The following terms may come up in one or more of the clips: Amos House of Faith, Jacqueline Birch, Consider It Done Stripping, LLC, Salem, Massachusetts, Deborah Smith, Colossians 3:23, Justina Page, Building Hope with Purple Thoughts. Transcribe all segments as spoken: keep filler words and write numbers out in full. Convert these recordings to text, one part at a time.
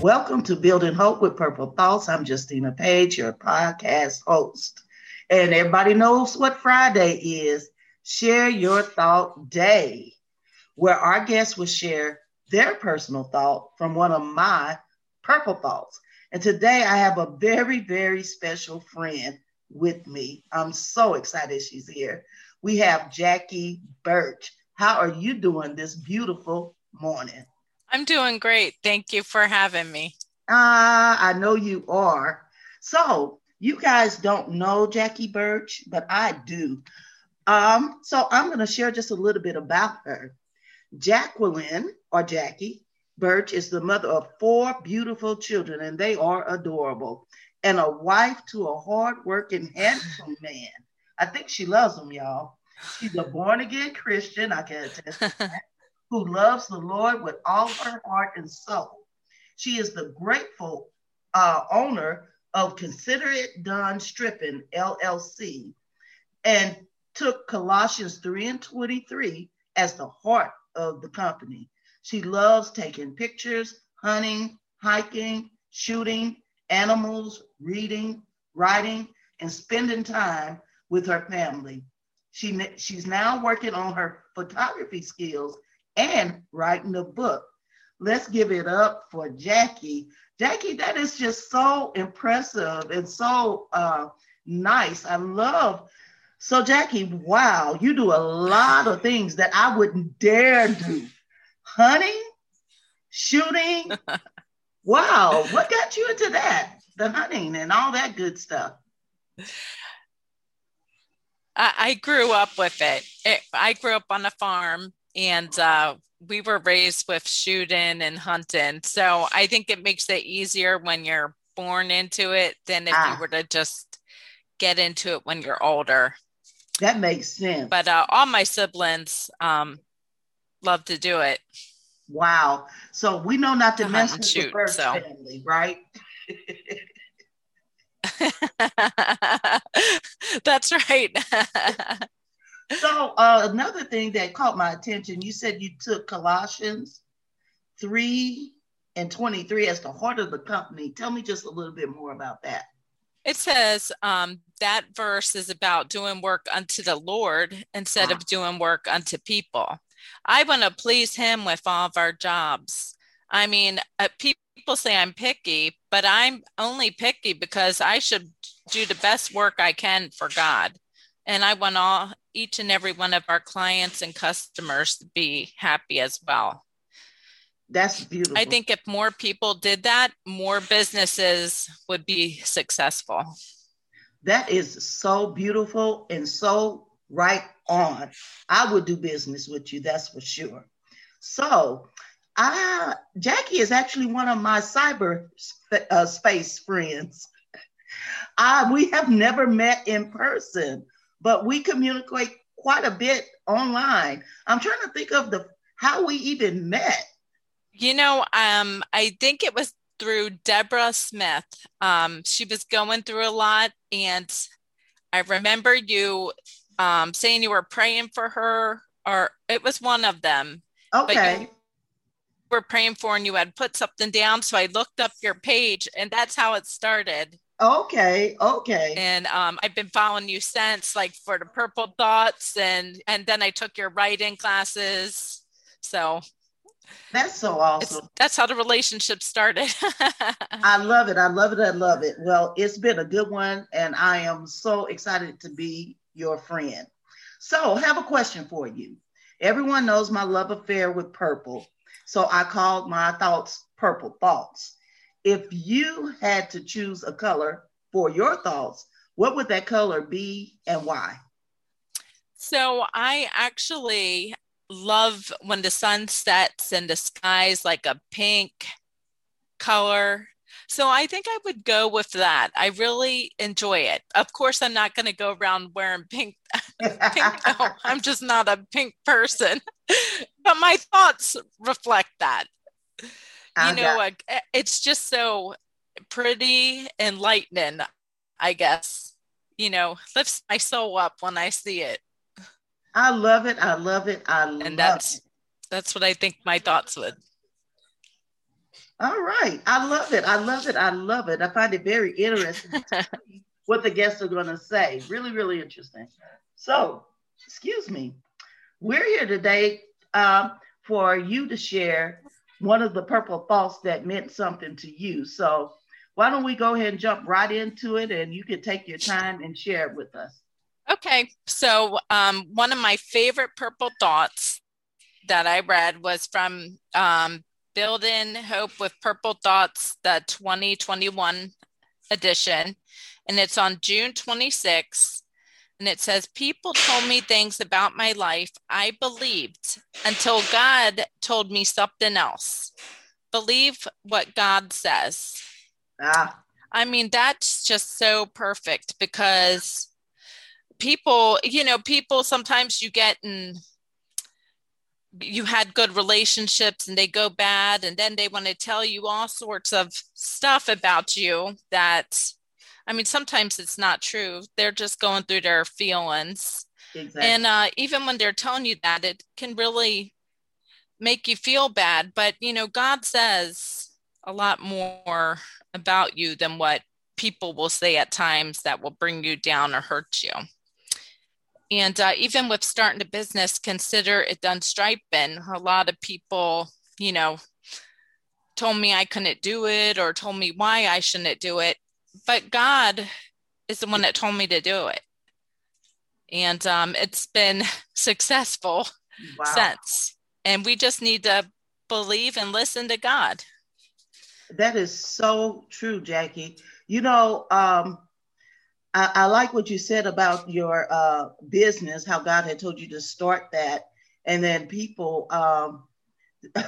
Welcome to Building Hope with Purple Thoughts. I'm Justina Page, your podcast host. And everybody knows what Friday is, Share Your Thought Day, where our guests will share their personal thought from one of my purple thoughts. And today I have a very, very special friend with me. I'm so excited she's here. We have Jackie Birch. How are you doing this beautiful morning? I'm doing great. Thank you for having me. Uh, I know you are. So you guys don't know Jackie Birch, but I do. Um, so I'm going to share just a little bit about her. Jacqueline, or Jackie Birch, is the mother of four beautiful children, and they are adorable, and a wife to a hardworking, handsome man. I think she loves him, y'all. She's a born-again Christian, I can attest to that, who loves the Lord with all her heart and soul. She is the grateful uh, owner of Consider It Done Stripping, L L C, and took Colossians three and twenty-three as the heart of the company. She loves taking pictures, hunting, hiking, shooting, animals, reading, writing, and spending time with her family. She, she's now working on her photography skills and writing a book. Let's give it up for Jackie. Jackie, that is just so impressive and so uh, nice. I love. So Jackie, wow, you do a lot of things that I wouldn't dare do. Hunting, shooting. Wow, what got you into that? The hunting and all that good stuff. I, I grew up with it. it. I grew up on a farm. And uh, we were raised with shooting and hunting. So I think it makes it easier when you're born into it than if ah. you were to just get into it when you're older. That makes sense. But uh, all my siblings um, love to do it. Wow. So we know not to, to mess with shoot, the first so. family, right? That's right. So uh, another thing that caught my attention, you said you took Colossians three and twenty-three as the heart of the company. Tell me just a little bit more about that. It says um, that verse is about doing work unto the Lord instead ah. of doing work unto people. I want to please him with all of our jobs. I mean, uh, people say I'm picky, but I'm only picky because I should do the best work I can for God. And I want all each and every one of our clients and customers to be happy as well. That's beautiful. I think if more people did that, more businesses would be successful. That is so beautiful and so right on. I would do business with you, that's for sure. So I, Jackie is actually one of my cyber sp- uh, space friends. I, we have never met in person, but we communicate quite a bit online. I'm trying to think of the how we even met. You know, um, I think it was through Deborah Smith. Um, she was going through a lot, and I remember you um, saying you were praying for her, or it was one of them. Okay. But you were praying for, and you had put something down, so I looked up your page, and that's how it started. Okay. Okay. And um, I've been following you since, like for the purple thoughts, and and then I took your writing classes. So that's so awesome. That's how the relationship started. I love it. I love it. I love it. Well, it's been a good one, and I am so excited to be your friend. So, I have a question for you. Everyone knows my love affair with purple, so I called my thoughts purple thoughts. If you had to choose a color for your thoughts, what would that color be and why? So I actually love when the sun sets and the sky is like a pink color. So I think I would go with that. I really enjoy it. Of course, I'm not going to go around wearing pink. pink no, I'm just not a pink person. But my thoughts reflect that. You know, uh, it's just so pretty and lightning, I guess. You know, lifts my soul up when I see it. I love it. I love it. I love it. And that's, that's what I think my thoughts would. All right. I love it. I love it. I love it. I find it very interesting what the guests are going to say. Really, really interesting. So, excuse me. We're here today um, for you to share one of the purple thoughts that meant something to you. So why don't we go ahead and jump right into it, and you can take your time and share it with us. Okay. So um, one of my favorite purple thoughts that I read was from um, Building Hope with Purple Thoughts, the twenty twenty-one edition, and it's on June twenty-sixth, and it says, people told me things about my life I believed until God told me something else. Believe what God says. Ah. I mean, that's just so perfect, because people, you know, people sometimes you get in, you had good relationships and they go bad, and then they want to tell you all sorts of stuff about you that, I mean, sometimes it's not true. They're just going through their feelings. Exactly. And uh, even when they're telling you that, it can really make you feel bad. But, you know, God says a lot more about you than what people will say at times that will bring you down or hurt you. And uh, even with starting a business, consider it done stripping. A lot of people, you know, told me I couldn't do it or told me why I shouldn't do it. But God is the one that told me to do it. And um, it's been successful wow. since. And we just need to believe and listen to God. That is so true, Jackie. You know, um, I, I like what you said about your uh, business, how God had told you to start that. And then people um,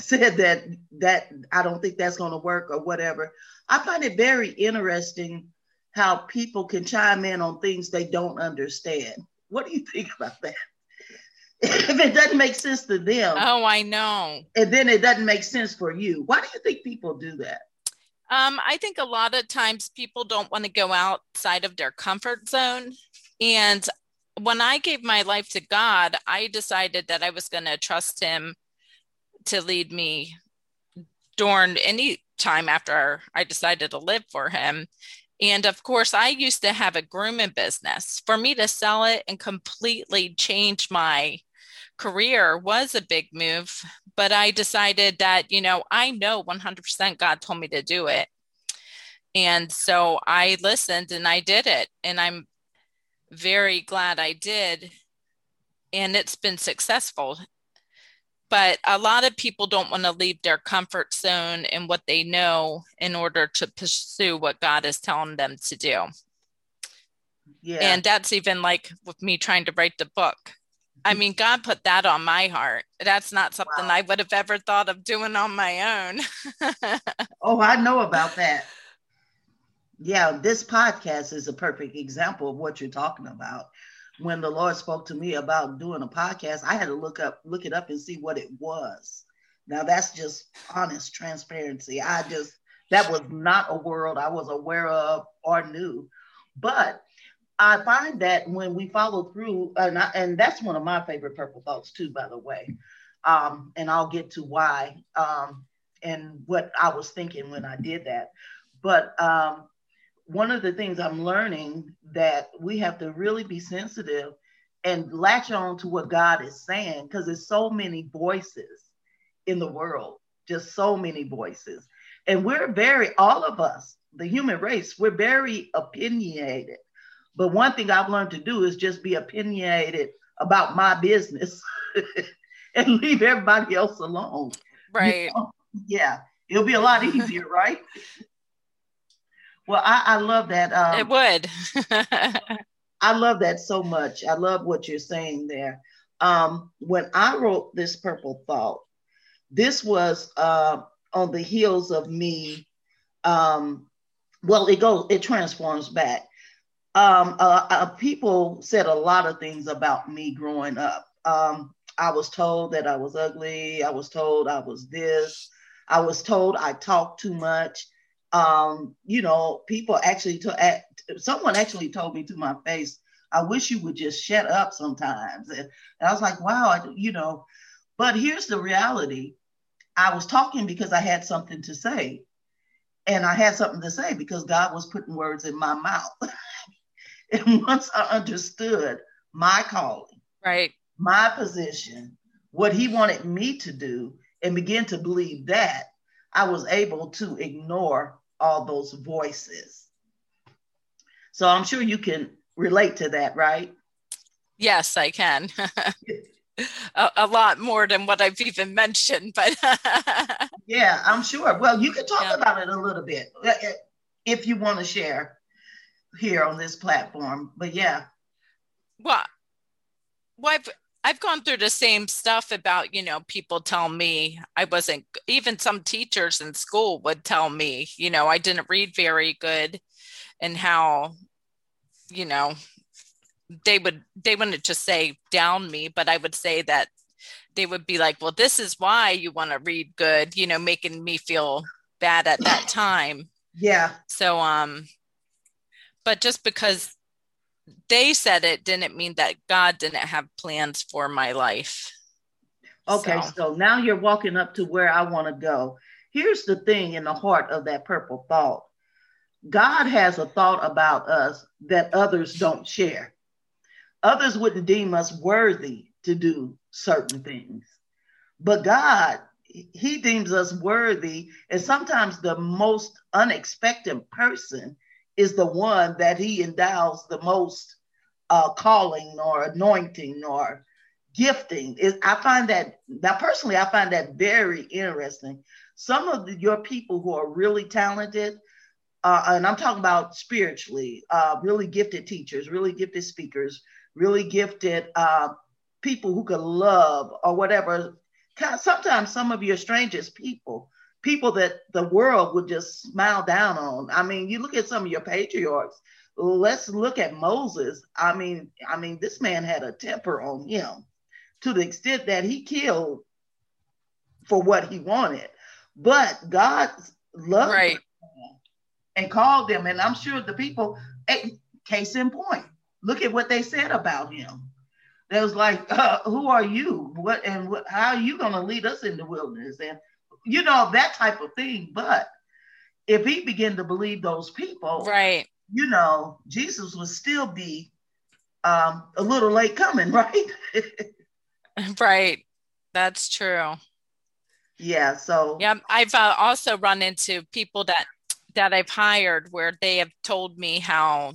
said that, that I don't think that's going to work or whatever. I find it very interesting how people can chime in on things they don't understand. What do you think about that? If it doesn't make sense to them. Oh, I know. And then it doesn't make sense for you. Why do you think people do that? Um, I think a lot of times people don't want to go outside of their comfort zone. And when I gave my life to God, I decided that I was going to trust him to lead me during any time after I decided to live for him. And of course, I used to have a grooming business. For me to sell it and completely change my career was a big move, but I decided that, you know, I know one hundred percent God told me to do it. And so I listened and I did it. And I'm very glad I did. And it's been successful. But a lot of people don't want to leave their comfort zone and what they know in order to pursue what God is telling them to do. Yeah. And that's even like with me trying to write the book. I mean, God put that on my heart. That's not something wow. I would have ever thought of doing on my own. Oh, I know about that. Yeah, this podcast is a perfect example of what you're talking about. When the Lord spoke to me about doing a podcast, I had to look up, look it up and see what it was. Now, that's just honest transparency. I just, that was not a world I was aware of or knew. But I find that when we follow through, and, I, and that's one of my favorite purple thoughts too, by the way, um, and I'll get to why um, and what I was thinking when I did that. But um, one of the things I'm learning that we have to really be sensitive and latch on to what God is saying, because there's so many voices in the world, just so many voices. And we're very, all of us, the human race, we're very opinionated. But one thing I've learned to do is just be opinionated about my business and leave everybody else alone. Right. You know? Yeah. It'll be a lot easier, right? Well, I, I love that. Um, it would. I love that so much. I love what you're saying there. Um, when I wrote this purple thought, this was uh, on the heels of me um, well, it goes, it transforms back. Um, uh, uh, people said a lot of things about me growing up. Um, I was told that I was ugly. I was told I was this. I was told I talked too much. Um, you know, people actually, to act, someone actually told me to my face, I wish you would just shut up sometimes. And I was like, wow, I, you know, but here's the reality. I was talking because I had something to say, and I had something to say because God was putting words in my mouth. And once I understood my calling, right, my position, what he wanted me to do, and began to believe that, I was able to ignore all those voices. So I'm sure you can relate to that, right? Yes, I can. a, a lot more than what I've even mentioned, but yeah, I'm sure. Well, you can talk yeah. about it a little bit if you want to share here on this platform, but yeah. Well, well I've, I've gone through the same stuff about, you know, people tell me I wasn't, even some teachers in school would tell me, you know, I didn't read very good, and how, you know, they would, they wouldn't just say down me, but I would say that they would be like, well, this is why you want to read good, you know, making me feel bad at that time. Yeah. So, um, but just because they said it didn't mean that God didn't have plans for my life. Okay, so, so now you're walking up to where I want to go. Here's the thing in the heart of that purple thought. God has a thought about us that others don't share. Others wouldn't deem us worthy to do certain things. But God, he deems us worthy. And sometimes the most unexpected person is the one that he endows the most uh, calling or anointing or gifting. It, I find that, now personally, I find that very interesting. Some of the, your people who are really talented, uh, and I'm talking about spiritually, uh, really gifted teachers, really gifted speakers, really gifted uh, people who could love or whatever. Sometimes some of your strangest people people that the world would just smile down on. I mean, you look at some of your patriarchs. Let's look at Moses. I mean, I mean, this man had a temper on him to the extent that he killed for what he wanted. But God loved right. them and called them. And I'm sure the people, case in point, look at what they said about him. They was like, uh, who are you? What and what, how are you going to lead us in the wilderness? And you know, that type of thing. But if he began to believe those people, right, you know, Jesus would still be um, a little late coming, right? Right. That's true. Yeah. So, yeah, I've uh, also run into people that, that I've hired where they have told me how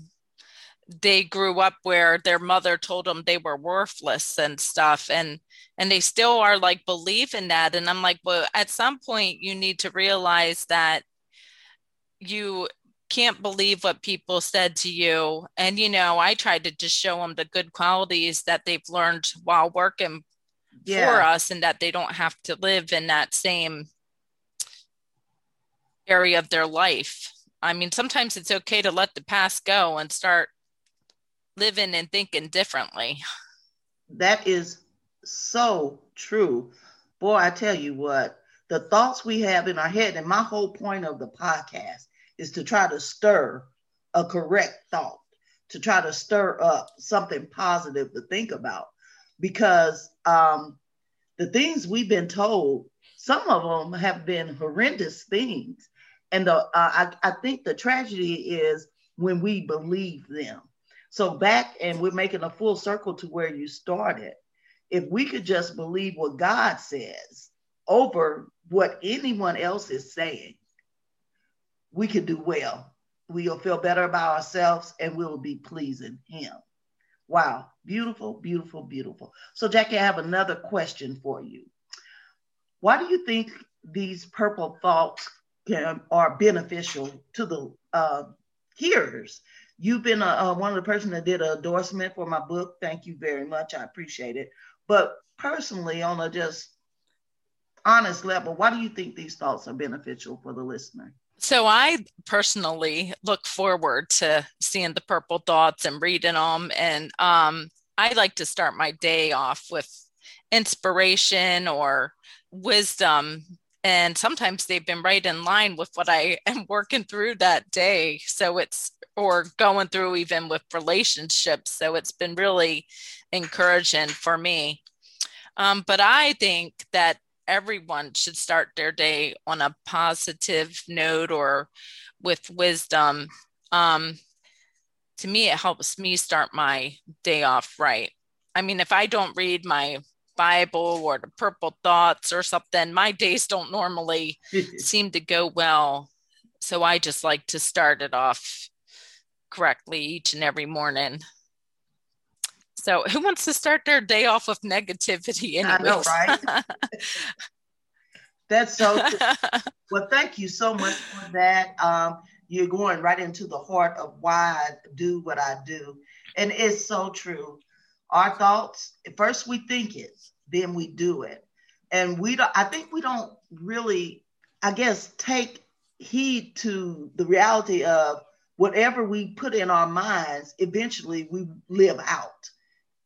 they grew up where their mother told them they were worthless and stuff. And, and they still are like believe in that. And I'm like, well, at some point you need to realize that you can't believe what people said to you. And, you know, I tried to just show them the good qualities that they've learned while working yeah. for us, and that they don't have to live in that same area of their life. I mean, sometimes it's okay to let the past go and start living and thinking differently. That is so true. Boy, I tell you what, the thoughts we have in our head, and my whole point of the podcast is to try to stir a correct thought, to try to stir up something positive to think about, because um, the things we've been told, some of them have been horrendous things. And the, uh, I, I think the tragedy is when we believe them. So back, and we're making a full circle to where you started. If we could just believe what God says over what anyone else is saying, we could do well. We'll feel better about ourselves, and we'll be pleasing him. Wow. Beautiful, beautiful, beautiful. So Jackie, I have another question for you. Why do you think these purple thoughts can, are beneficial to the uh, hearers? You've been a, a, one of the person that did an endorsement for my book. Thank you very much. I appreciate it. But personally, on a just honest level, why do you think these thoughts are beneficial for the listener? So I personally look forward to seeing the Purple Thoughts and reading them. And um, I like to start my day off with inspiration or wisdom. And sometimes they've been right in line with what I am working through that day. So it's, or going through even with relationships. So it's been really encouraging for me. Um, but I think that everyone should start their day on a positive note or with wisdom. Um, to me, it helps me start my day off right. I mean, if I don't read my Bible or the Purple Thoughts or something, my days don't normally seem to go well. So I just like to start it off correctly each and every morning. So who wants to start their day off with negativity anyway? I know, right? That's so true. Well, thank you so much for that. Um, you're going right into the heart of why I do what I do. And it's so true. Our thoughts, first we think it, then we do it. And we don't, I think we don't really, I guess, take heed to the reality of whatever we put in our minds, eventually we live out.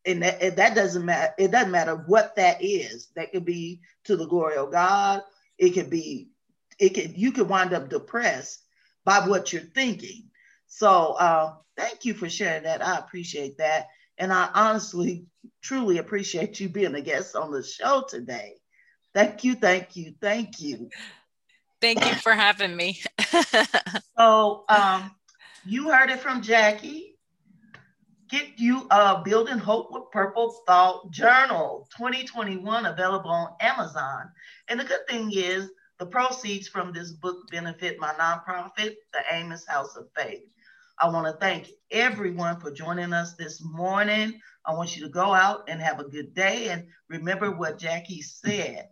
And that, and that doesn't matter. It doesn't matter what that is. That could be to the glory of God. It could be, it could, you could wind up depressed by what you're thinking. So uh, thank you for sharing that. I appreciate that. And I honestly, truly appreciate you being a guest on the show today. Thank you, thank you, thank you. Thank you for having me. So, um, you heard it from Jackie. Get you a Building Hope with Purple Thought Journal twenty twenty-one available on Amazon. And the good thing is the proceeds from this book benefit my nonprofit, the Amos House of Faith. I want to thank everyone for joining us this morning. I want you to go out and have a good day. And remember what Jackie said.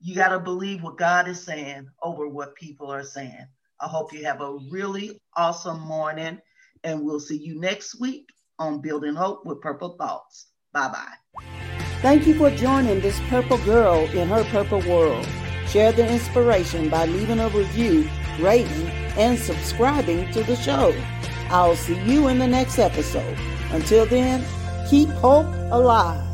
You got to believe what God is saying over what people are saying. I hope you have a really awesome morning. And we'll see you next week on Building Hope with Purple Thoughts. Bye-bye. Thank you for joining this Purple Girl in her Purple World. Share the inspiration by leaving a review, rating, and subscribing to the show. I'll see you in the next episode. Until then, keep hope alive.